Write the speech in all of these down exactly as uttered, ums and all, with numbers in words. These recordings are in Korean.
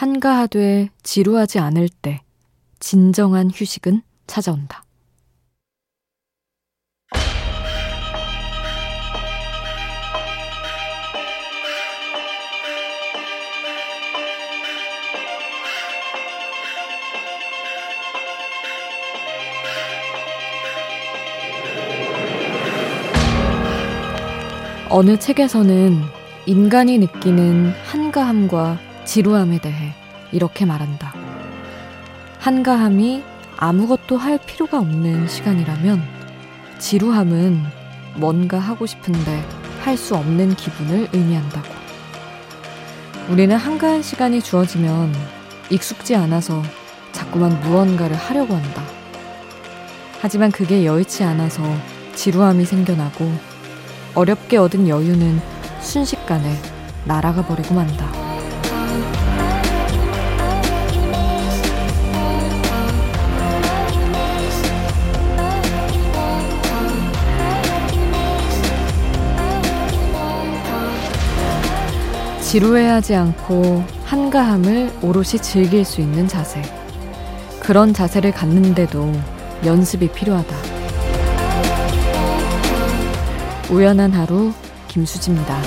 한가하되 지루하지 않을 때 진정한 휴식은 찾아온다. 어느 책에서는 인간이 느끼는 한가함과 지루함에 대해 이렇게 말한다. 한가함이 아무것도 할 필요가 없는 시간이라면 지루함은 뭔가 하고 싶은데 할 수 없는 기분을 의미한다고. 우리는 한가한 시간이 주어지면 익숙지 않아서 자꾸만 무언가를 하려고 한다. 하지만 그게 여의치 않아서 지루함이 생겨나고 어렵게 얻은 여유는 순식간에 날아가 버리고 만다. 지루해하지 않고 한가함을 오롯이 즐길 수 있는 자세. 그런 자세를 갖는데도 연습이 필요하다. 우연한 하루, 김수지입니다.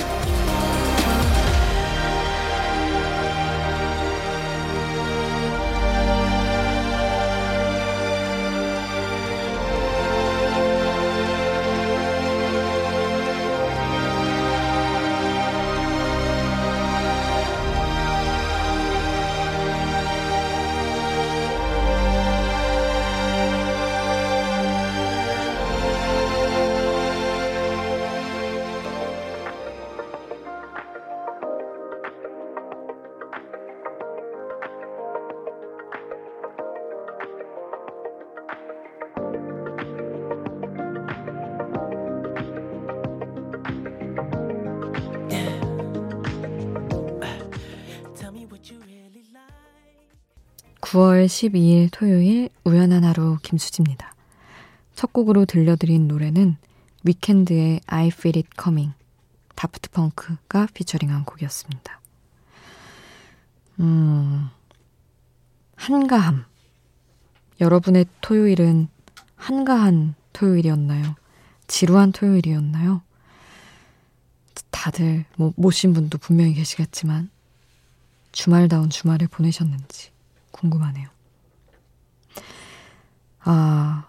구월 십이일 토요일 우연한 하루 김수지입니다. 첫 곡으로 들려드린 노래는 위켄드의 I Feel It Coming, 다프트 펑크가 피처링한 곡이었습니다. 음, 한가함. 여러분의 토요일은 한가한 토요일이었나요? 지루한 토요일이었나요? 다들 뭐 모신 분도 분명히 계시겠지만 주말다운 주말을 보내셨는지 궁금하네요. 아,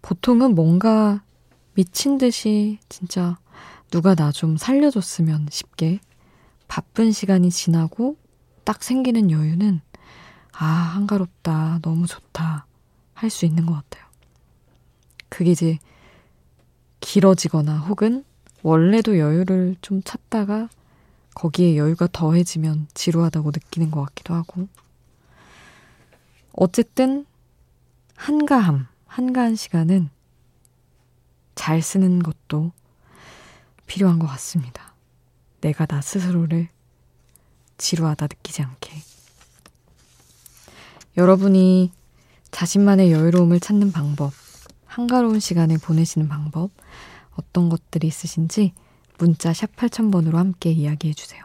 보통은 뭔가 미친 듯이 진짜 누가 나 좀 살려줬으면 싶게 바쁜 시간이 지나고 딱 생기는 여유는 아, 한가롭다, 너무 좋다 할 수 있는 것 같아요. 그게 이제 길어지거나 혹은 원래도 여유를 좀 찾다가 거기에 여유가 더해지면 지루하다고 느끼는 것 같기도 하고, 어쨌든 한가함, 한가한 시간은 잘 쓰는 것도 필요한 것 같습니다. 내가 나 스스로를 지루하다 느끼지 않게. 여러분이 자신만의 여유로움을 찾는 방법, 한가로운 시간을 보내시는 방법, 어떤 것들이 있으신지 문자 샵 팔천 번으로 함께 이야기해주세요.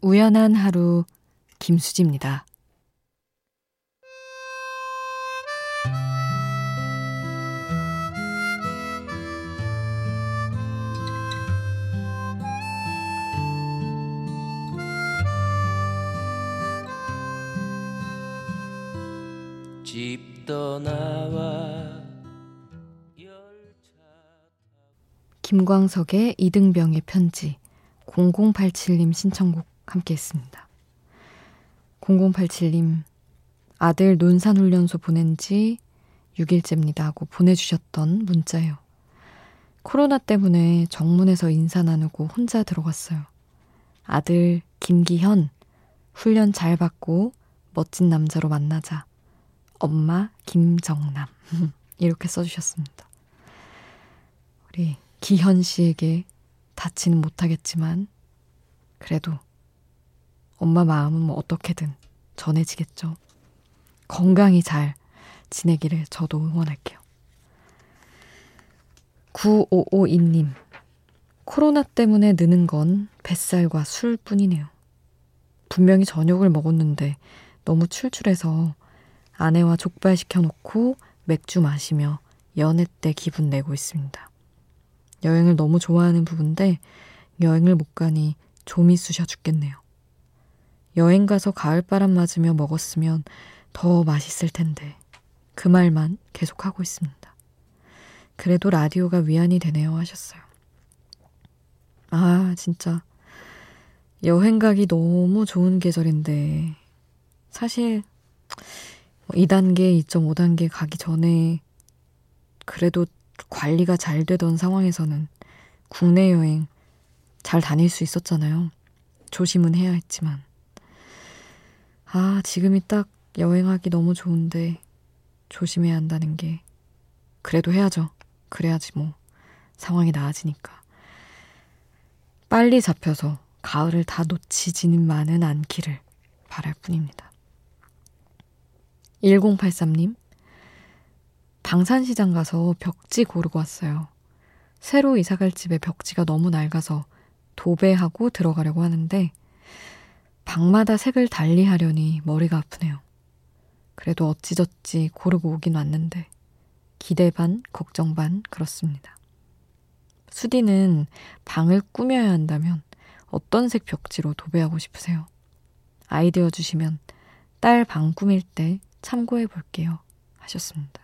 우연한 하루 김수지입니다. 집 떠나와 열차. 김광석의 이등병의 편지, 공공팔칠님 신청곡 함께했습니다. 공공팔칠님, 아들 논산훈련소 보낸 지 육 일째입니다 하고 보내주셨던 문자예요. 코로나 때문에 정문에서 인사 나누고 혼자 들어갔어요. 아들 김기현, 훈련 잘 받고 멋진 남자로 만나자. 엄마 김정남. 이렇게 써주셨습니다. 우리 기현 씨에게 닿지는 못하겠지만 그래도 엄마 마음은 뭐 어떻게든 전해지겠죠. 건강히 잘 지내기를 저도 응원할게요. 구오오이 님, 코로나 때문에 느는 건 뱃살과 술뿐이네요. 분명히 저녁을 먹었는데 너무 출출해서 아내와 족발 시켜놓고 맥주 마시며 연애 때 기분 내고 있습니다. 여행을 너무 좋아하는 부부인데 여행을 못 가니 좀이 쑤셔 죽겠네요. 여행 가서 가을바람 맞으며 먹었으면 더 맛있을 텐데 그 말만 계속하고 있습니다. 그래도 라디오가 위안이 되네요 하셨어요. 아 진짜 여행 가기 너무 좋은 계절인데 사실 이 단계, 이 점 오 단계 가기 전에 그래도 관리가 잘 되던 상황에서는 국내 여행 잘 다닐 수 있었잖아요. 조심은 해야 했지만 아 지금이 딱 여행하기 너무 좋은데 조심해야 한다는 게 그래도 해야죠. 그래야지 뭐 상황이 나아지니까. 빨리 잡혀서 가을을 다 놓치지만은 않기를 바랄 뿐입니다. 일공팔삼 님, 방산시장 가서 벽지 고르고 왔어요. 새로 이사갈 집에 벽지가 너무 낡아서 도배하고 들어가려고 하는데 방마다 색을 달리하려니 머리가 아프네요. 그래도 어찌저찌 고르고 오긴 왔는데 기대 반, 걱정 반 그렇습니다. 수디는 방을 꾸며야 한다면 어떤 색 벽지로 도배하고 싶으세요? 아이디어 주시면 딸 방 꾸밀 때 참고해 볼게요 하셨습니다.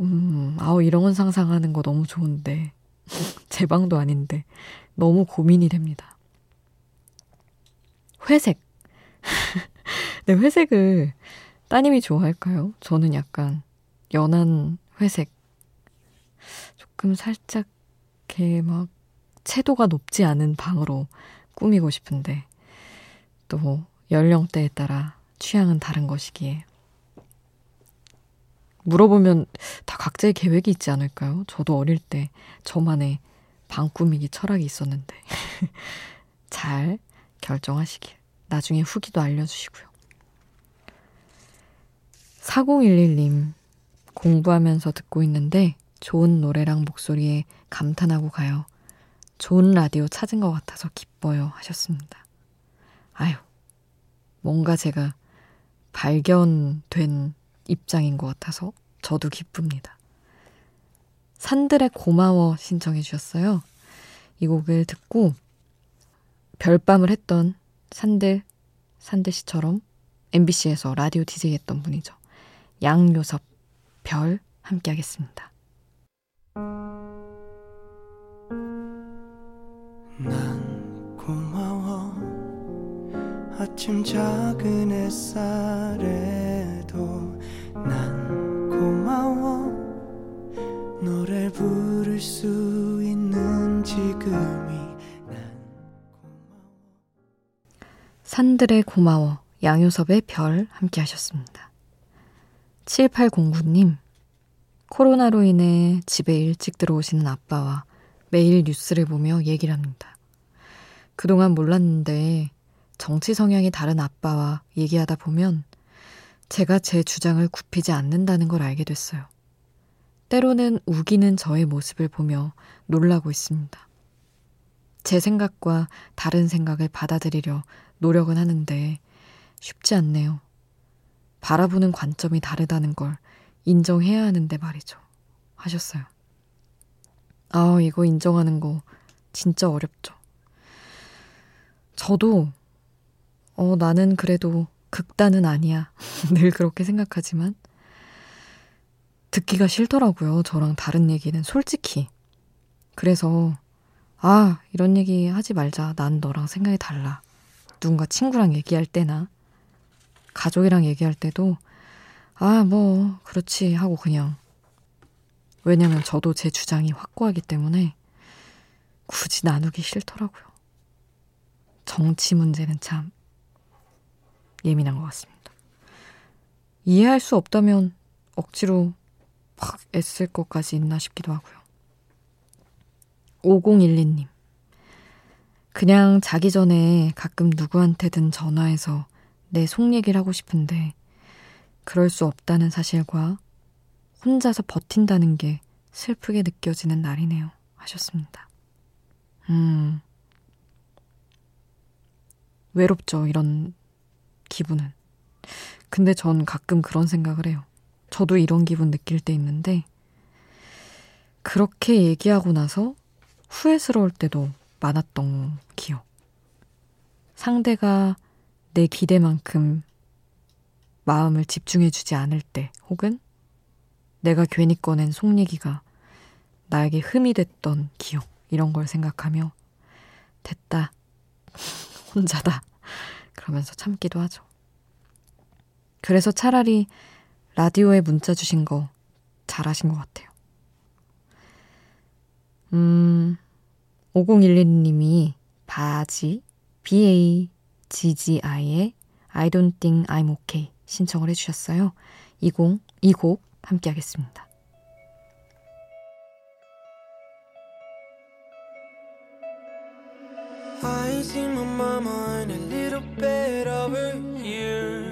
음, 아우 이런 건 상상하는 거 너무 좋은데 제 방도 아닌데 너무 고민이 됩니다. 회색. 네, 회색을 따님이 좋아할까요? 저는 약간 연한 회색, 조금 살짝 이렇게 막 채도가 높지 않은 방으로 꾸미고 싶은데 또 뭐 연령대에 따라 취향은 다른 것이기에 물어보면 다 각자의 계획이 있지 않을까요? 저도 어릴 때 저만의 방 꾸미기 철학이 있었는데 잘 결정하시길 나중에 후기도 알려주시고요. 사공일일 님, 공부하면서 듣고 있는데 좋은 노래랑 목소리에 감탄하고 가요. 좋은 라디오 찾은 것 같아서 기뻐요 하셨습니다. 아유, 뭔가 제가 발견된 입장인 것 같아서 저도 기쁩니다. 산들의 고마워 신청해 주셨어요. 이 곡을 듣고 별밤을 했던 산들, 산들 씨처럼 엠비씨에서 라디오 디제이 했던 분이죠. 양요섭 별 함께 하겠습니다. 난 고마워 아침 작은 햇살에도 난 고마워 너를 부를 수 있는 지금이 난 고마워. 산들의 고마워, 양요섭의 별 함께 하셨습니다. 칠팔공구 님, 코로나로 인해 집에 일찍 들어오시는 아빠와 매일 뉴스를 보며 얘기를 합니다. 그동안 몰랐는데 정치 성향이 다른 아빠와 얘기하다 보면 제가 제 주장을 굽히지 않는다는 걸 알게 됐어요. 때로는 우기는 저의 모습을 보며 놀라고 있습니다. 제 생각과 다른 생각을 받아들이려 노력은 하는데 쉽지 않네요. 바라보는 관점이 다르다는 걸 인정해야 하는데 말이죠 하셨어요. 아, 이거 인정하는 거 진짜 어렵죠. 저도 어, 나는 그래도 극단은 아니야 늘 그렇게 생각하지만 듣기가 싫더라고요. 저랑 다른 얘기는 솔직히. 그래서 아, 이런 얘기 하지 말자. 난 너랑 생각이 달라. 누군가 친구랑 얘기할 때나 가족이랑 얘기할 때도 아, 뭐 그렇지 하고 그냥 왜냐면 저도 제 주장이 확고하기 때문에 굳이 나누기 싫더라고요. 정치 문제는 참 예민한 것 같습니다. 이해할 수 없다면 억지로 막 애쓸 것까지 있나 싶기도 하고요. 오공일이 님. 그냥 자기 전에 가끔 누구한테든 전화해서 내 속 얘기를 하고 싶은데 그럴 수 없다는 사실과 혼자서 버틴다는 게 슬프게 느껴지는 날이네요. 하셨습니다. 음, 외롭죠, 이런 기분은. 근데 전 가끔 그런 생각을 해요. 저도 이런 기분 느낄 때 있는데 그렇게 얘기하고 나서 후회스러울 때도 많았던 기억. 상대가 내 기대만큼 마음을 집중해주지 않을 때, 혹은 내가 괜히 꺼낸 속 얘기가 나에게 흠이 됐던 기억, 이런 걸 생각하며 됐다, 혼자다 그러면서 참기도 하죠. 그래서 차라리 라디오에 문자 주신 거 잘하신 것 같아요. 음, 오공일이 님이 바지, 비 에이 지 지 아이의 I don't think I'm okay 신청을 해주셨어요. 이공, 이 곡 함께 하겠습니다. I see my mama in a little bit over here.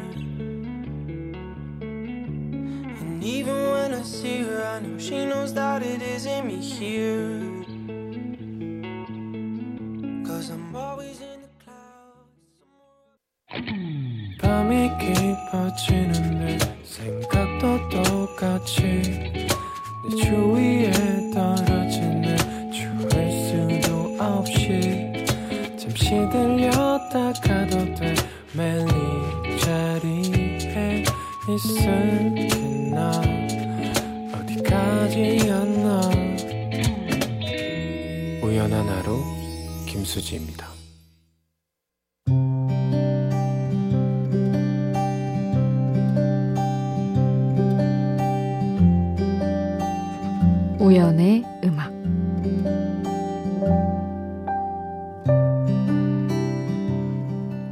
And even when I see her, I know she knows that it isn't me here. 밤이 깊어지는데 생각도 똑같이 내 주위에 떨어지네. 추울 수도 없이 잠시 들렸다 가도 돼. 매일 이 자리에 있을게. 나 어디까지였나. 우연한 하루 김수지입니다. 우연의 음악.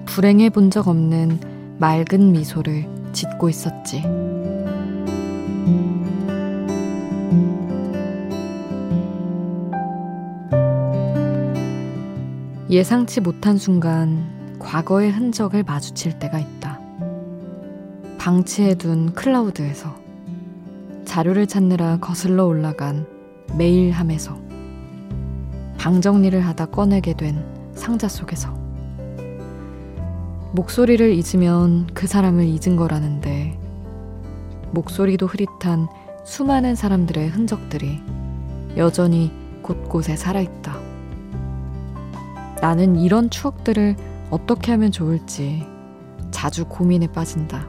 불행해 본 적 없는 맑은 미소를 짓고 있었지. 예상치 못한 순간 과거의 흔적을 마주칠 때가 있다. 방치해둔 클라우드에서, 자료를 찾느라 거슬러 올라간 메일함에서, 방정리를 하다 꺼내게 된 상자 속에서. 목소리를 잊으면 그 사람을 잊은 거라는데 목소리도 흐릿한 수많은 사람들의 흔적들이 여전히 곳곳에 살아있다. 나는 이런 추억들을 어떻게 하면 좋을지 자주 고민에 빠진다.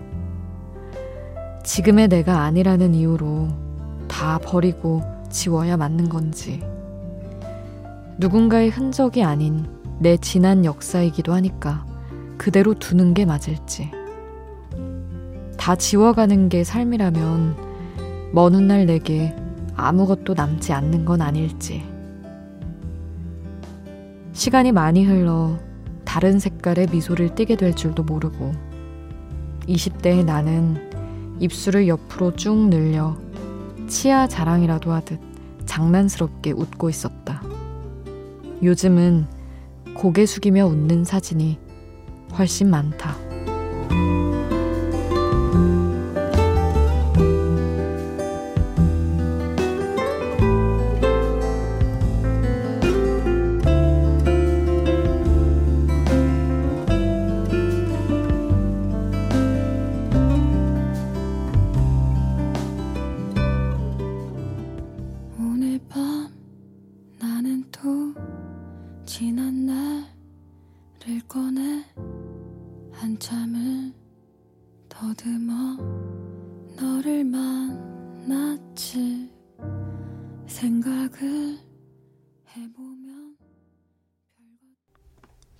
지금의 내가 아니라는 이유로 다 버리고 지워야 맞는 건지, 누군가의 흔적이 아닌 내 지난 역사이기도 하니까 그대로 두는 게 맞을지. 다 지워가는 게 삶이라면 먼 훗날 내게 아무것도 남지 않는 건 아닐지. 시간이 많이 흘러 다른 색깔의 미소를 띠게 될 줄도 모르고, 이십 대의 나는 입술을 옆으로 쭉 늘려 치아 자랑이라도 하듯 장난스럽게 웃고 있었다. 요즘은 고개 숙이며 웃는 사진이 훨씬 많다.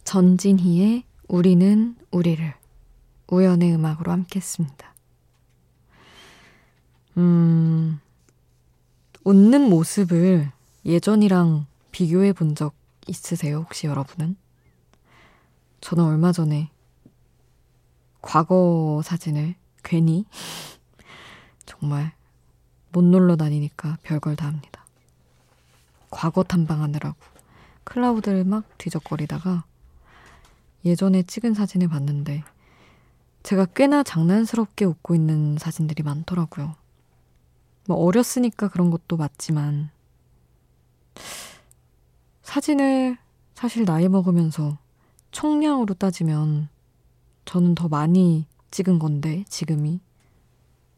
전진희의 우리는 우리를 우연의 음악으로 함께 했습니다. 음, 웃는 모습을 예전이랑 비교해 본 적 있으세요? 혹시 여러분은? 저는 얼마 전에 과거 사진을 괜히 정말 못 놀러 다니니까 별걸 다 합니다. 과거 탐방하느라고 클라우드를 막 뒤적거리다가 예전에 찍은 사진을 봤는데 제가 꽤나 장난스럽게 웃고 있는 사진들이 많더라고요. 뭐 어렸으니까 그런 것도 맞지만 사진을 사실 나이 먹으면서 총량으로 따지면 저는 더 많이 찍은 건데 지금이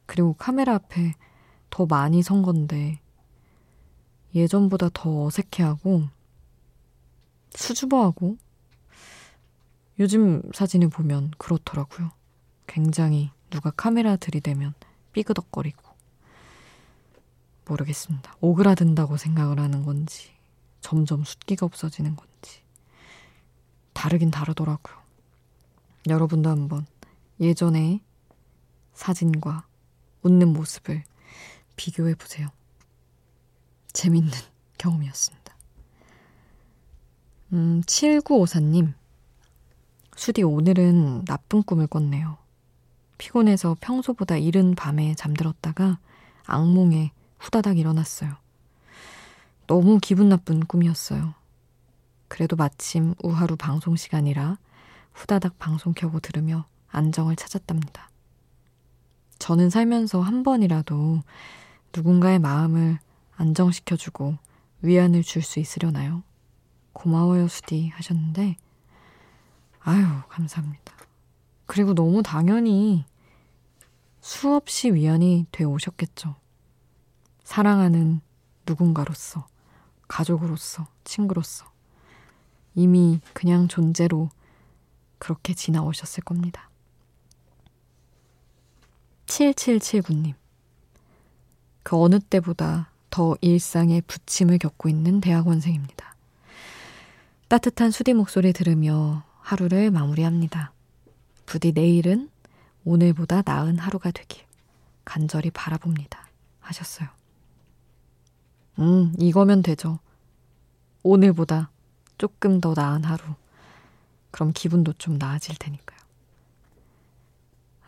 그리고 카메라 앞에 더 많이 선 건데 예전보다 더 어색해하고 수줍어하고 요즘 사진을 보면 그렇더라고요. 굉장히 누가 카메라 들이대면 삐그덕거리고 모르겠습니다. 오그라든다고 생각을 하는 건지 점점 숫기가 없어지는 건지 다르긴 다르더라고요. 여러분도 한번 예전의 사진과 웃는 모습을 비교해보세요. 재밌는 경험이었습니다. 음, 칠구오사님 수디 오늘은 나쁜 꿈을 꿨네요. 피곤해서 평소보다 이른 밤에 잠들었다가 악몽에 후다닥 일어났어요. 너무 기분 나쁜 꿈이었어요. 그래도 마침 우하루 방송 시간이라 후다닥 방송 켜고 들으며 안정을 찾았답니다. 저는 살면서 한 번이라도 누군가의 마음을 안정시켜주고 위안을 줄 수 있으려나요? 고마워요 수디 하셨는데 아유 감사합니다. 그리고 너무 당연히 수없이 위안이 돼 오셨겠죠. 사랑하는 누군가로서, 가족으로서, 친구로서 이미 그냥 존재로 그렇게 지나오셨을 겁니다. 칠칠칠구님 그 어느 때보다 더 일상의 부침을 겪고 있는 대학원생입니다. 따뜻한 수디 목소리 들으며 하루를 마무리합니다. 부디 내일은 오늘보다 나은 하루가 되길 간절히 바라봅니다. 하셨어요. 음, 이거면 되죠. 오늘보다 조금 더 나은 하루. 그럼 기분도 좀 나아질 테니까요.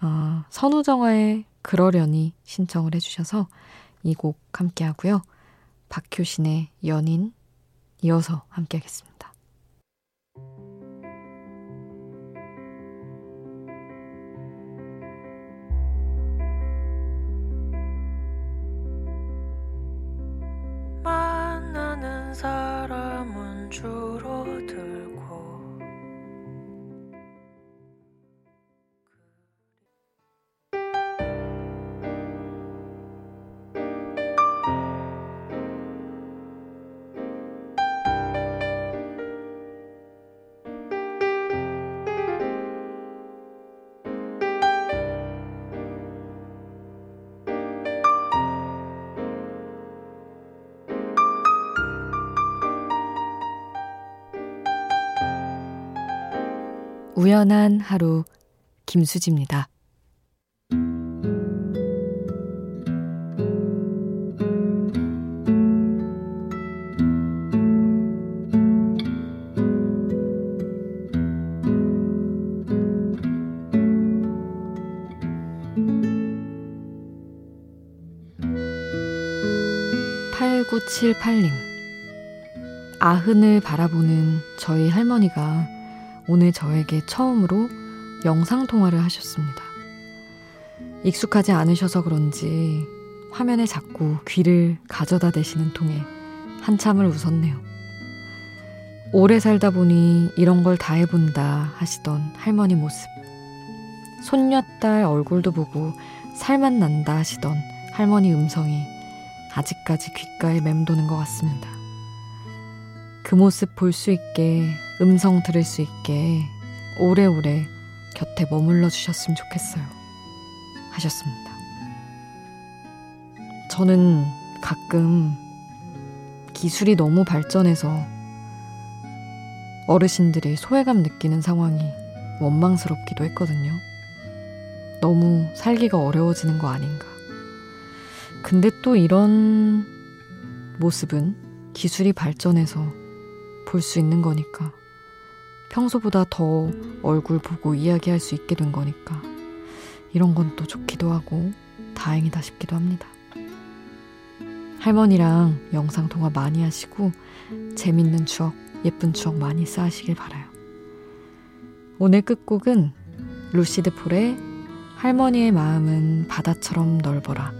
아, 선우정아의 그러려니 신청을 해주셔서 이 곡 함께 하고요. 박효신의 연인 이어서 함께 하겠습니다. 만나는 사람은 줄어들고 우연한 하루 김수지입니다. 팔구칠팔님 아흔을 바라보는 저희 할머니가 오늘 저에게 처음으로 영상통화를 하셨습니다. 익숙하지 않으셔서 그런지 화면에 자꾸 귀를 가져다 대시는 통에 한참을 웃었네요. 오래 살다 보니 이런 걸 다 해본다 하시던 할머니 모습. 손녀딸 얼굴도 보고 살만 난다 하시던 할머니 음성이 아직까지 귓가에 맴도는 것 같습니다. 그 모습 볼 수 있게 음성 들을 수 있게 오래오래 곁에 머물러 주셨으면 좋겠어요. 하셨습니다. 저는 가끔 기술이 너무 발전해서 어르신들이 소외감 느끼는 상황이 원망스럽기도 했거든요. 너무 살기가 어려워지는 거 아닌가. 근데 또 이런 모습은 기술이 발전해서 볼 수 있는 거니까, 평소보다 더 얼굴 보고 이야기할 수 있게 된 거니까 이런 건 또 좋기도 하고 다행이다 싶기도 합니다. 할머니랑 영상통화 많이 하시고 재밌는 추억, 예쁜 추억 많이 쌓으시길 바라요. 오늘 끝곡은 루시드 폴의 할머니의 마음은 바다처럼 넓어라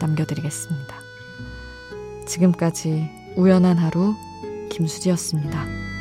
남겨드리겠습니다. 지금까지 우연한 하루 김수지였습니다.